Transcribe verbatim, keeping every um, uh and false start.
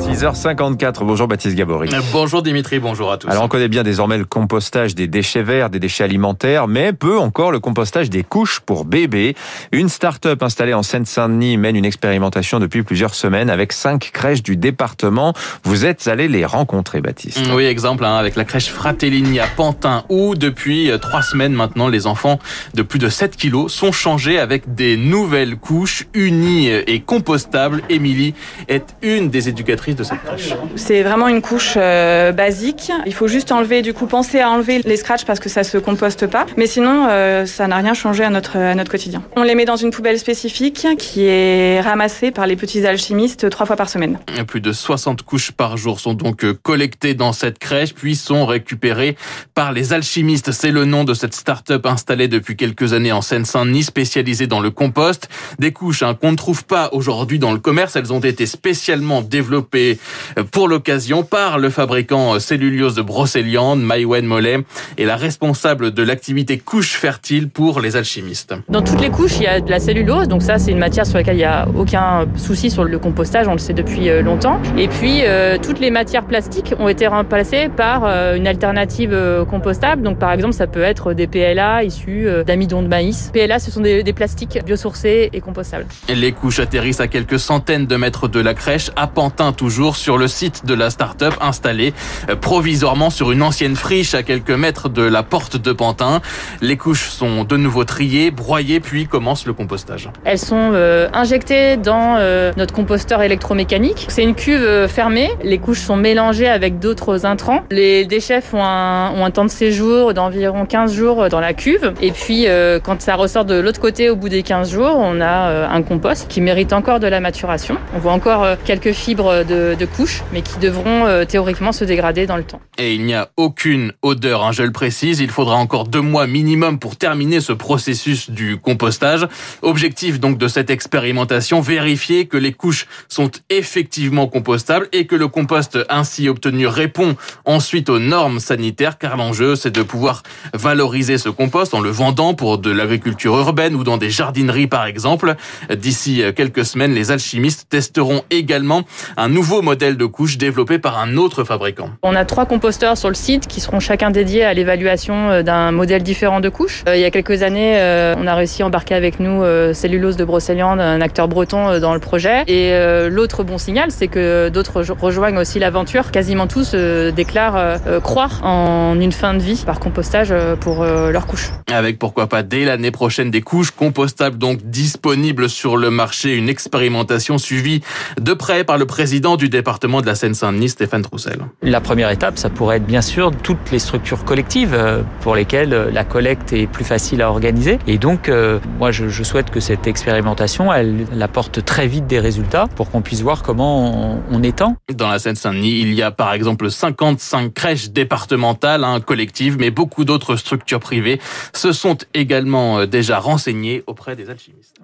six heures cinquante-quatre, bonjour Baptiste Gabory. Bonjour Dimitri, bonjour à tous. Alors on connaît bien désormais le compostage des déchets verts, des déchets alimentaires, mais peu encore le compostage des couches pour bébés. Une start-up installée en Seine-Saint-Denis mène une expérimentation depuis plusieurs semaines avec cinq crèches du département. Vous êtes allé les rencontrer, Baptiste. Oui, exemple hein, avec la crèche Fratellini à Pantin où depuis trois semaines maintenant les enfants de plus de sept kilos sont changés avec des nouvelles couches unies et compostables. Émilie est une des éducatrices de cette crèche. C'est vraiment une couche euh, basique. Il faut juste enlever, du coup, penser à enlever les scratchs parce que ça se composte pas. Mais sinon, euh, ça n'a rien changé à notre, à notre quotidien. On les met dans une poubelle spécifique qui est ramassée par les petits alchimistes trois fois par semaine. Et plus de soixante couches par jour sont donc collectées dans cette crèche puis sont récupérées par les alchimistes. C'est le nom de cette start-up installée depuis quelques années en Seine-Saint-Denis, spécialisée dans le compost. Des couches hein, qu'on ne trouve pas aujourd'hui dans le commerce. Elles ont été spécialement développées pour l'occasion par le fabricant Cellulose de Brocéliande, Maywen Mollet, est la responsable de l'activité couche fertile pour les alchimistes. Dans toutes les couches, il y a de la cellulose, donc ça c'est une matière sur laquelle il n'y a aucun souci sur le compostage, on le sait depuis longtemps. Et puis euh, toutes les matières plastiques ont été remplacées par euh, une alternative euh, compostable, donc par exemple ça peut être des P L A issus euh, d'amidon de maïs. P L A ce sont des, des plastiques biosourcés et compostables. Les couches atterrissent à quelques centaines de mètres de la crèche, à Pantin tout toujours sur le site de la start-up installée provisoirement sur une ancienne friche à quelques mètres de la porte de Pantin. Les couches sont de nouveau triées, broyées, puis commence le compostage. Elles sont euh, injectées dans euh, notre composteur électromécanique. C'est une cuve fermée. Les couches sont mélangées avec d'autres intrants. Les déchets font un, ont un temps de séjour d'environ quinze jours dans la cuve. Et puis, euh, quand ça ressort de l'autre côté au bout des quinze jours, on a euh, un compost qui mérite encore de la maturation. On voit encore euh, quelques fibres de De, de couches, mais qui devront euh, théoriquement se dégrader dans le temps. Et il n'y a aucune odeur, hein, je le précise. Il faudra encore deux mois minimum pour terminer ce processus du compostage. Objectif donc de cette expérimentation, vérifier que les couches sont effectivement compostables et que le compost ainsi obtenu répond ensuite aux normes sanitaires, car l'enjeu c'est de pouvoir valoriser ce compost en le vendant pour de l'agriculture urbaine ou dans des jardineries par exemple. D'ici quelques semaines, les alchimistes testeront également un nouveau Nouveau modèle de couche développé par un autre fabricant. On a trois composteurs sur le site qui seront chacun dédiés à l'évaluation d'un modèle différent de couche. Il y a quelques années, on a réussi à embarquer avec nous Cellulose de Brocéliande, un acteur breton dans le projet. Et l'autre bon signal, c'est que d'autres rejoignent aussi l'aventure. Quasiment tous déclarent croire en une fin de vie par compostage pour leur couche. Avec pourquoi pas dès l'année prochaine des couches compostables donc disponibles sur le marché. Une expérimentation suivie de près par le président du département de la Seine-Saint-Denis, Stéphane Troussel. La première étape, ça pourrait être bien sûr toutes les structures collectives pour lesquelles la collecte est plus facile à organiser. Et donc, euh, moi, je, je souhaite que cette expérimentation, elle, elle apporte très vite des résultats pour qu'on puisse voir comment on, on étend. Dans la Seine-Saint-Denis, il y a par exemple cinquante-cinq crèches départementales, hein, collectives, mais beaucoup d'autres structures privées se sont également déjà renseignées auprès des alchimistes.